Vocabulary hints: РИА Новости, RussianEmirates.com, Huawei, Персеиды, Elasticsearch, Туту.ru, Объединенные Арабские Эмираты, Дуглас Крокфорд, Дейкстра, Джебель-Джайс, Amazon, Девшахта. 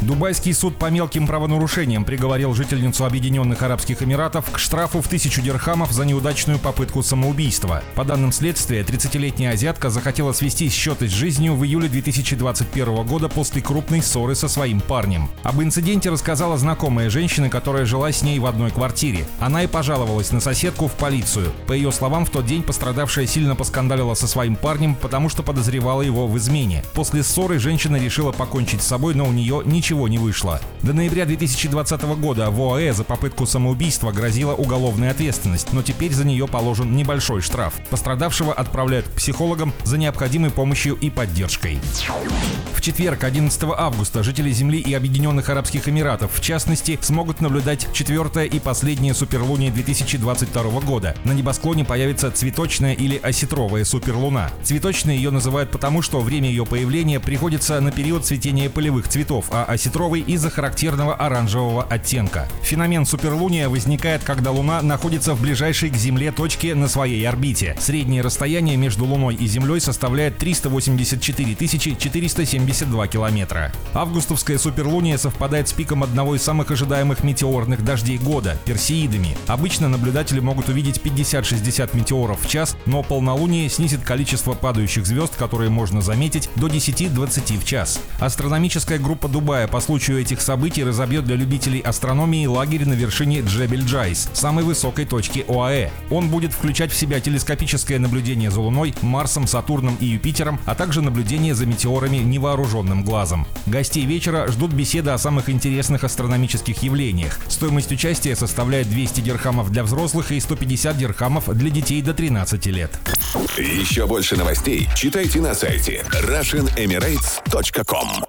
Дубайский суд по мелким правонарушениям приговорил жительницу Объединенных Арабских Эмиратов к штрафу в 1000 дирхамов за неудачную попытку самоубийства. По данным следствия, 30-летняя азиатка захотела свести счеты с жизнью в июле 2021 года после крупной ссоры со своим парнем. Об инциденте рассказала знакомая женщина, которая жила с ней в одной квартире. Она и пожаловалась на соседку в полицию. По ее словам, в тот день пострадавшая сильно поскандалила со своим парнем, потому что подозревала его в измене. После ссоры женщина решила покончить с собой, но у нее ничего не вышло. До ноября 2020 года в ОАЭ за попытку самоубийства грозила уголовная ответственность, но теперь за нее положен небольшой штраф. Пострадавшего отправляют к психологам за необходимой помощью и поддержкой. В четверг, 11 августа, жители Земли и Объединенных Арабских Эмиратов, в частности, смогут наблюдать четвертое и последнее суперлуние 2022 года. На небосклоне появится цветочная или осетровая суперлуна. Цветочной ее называют потому, что время ее появления приходится на период цветения полевых цветов, а осетровый из-за характерного оранжевого оттенка. Феномен суперлуния возникает, когда Луна находится в ближайшей к Земле точке на своей орбите. Среднее расстояние между Луной и Землей составляет 384 472 километра. Августовская суперлуния совпадает с пиком одного из самых ожидаемых метеорных дождей года – Персеидами. Обычно наблюдатели могут увидеть 50-60 метеоров в час, но полнолуние снизит количество падающих звезд, которые можно заметить, до 10-20 в час. Астрономическая группа Дубая по случаю этих событий разобьет для любителей астрономии лагерь на вершине Джебель-Джайс, самой высокой точки ОАЭ. Он будет включать в себя телескопическое наблюдение за Луной, Марсом, Сатурном и Юпитером, а также наблюдение за метеорами невооруженным глазом. Гостей вечера ждут беседы о самых интересных астрономических явлениях. Стоимость участия составляет 200 дирхамов для взрослых и 150 дирхамов для детей до 13 лет. Еще больше новостей читайте на сайте RussianEmirates.com.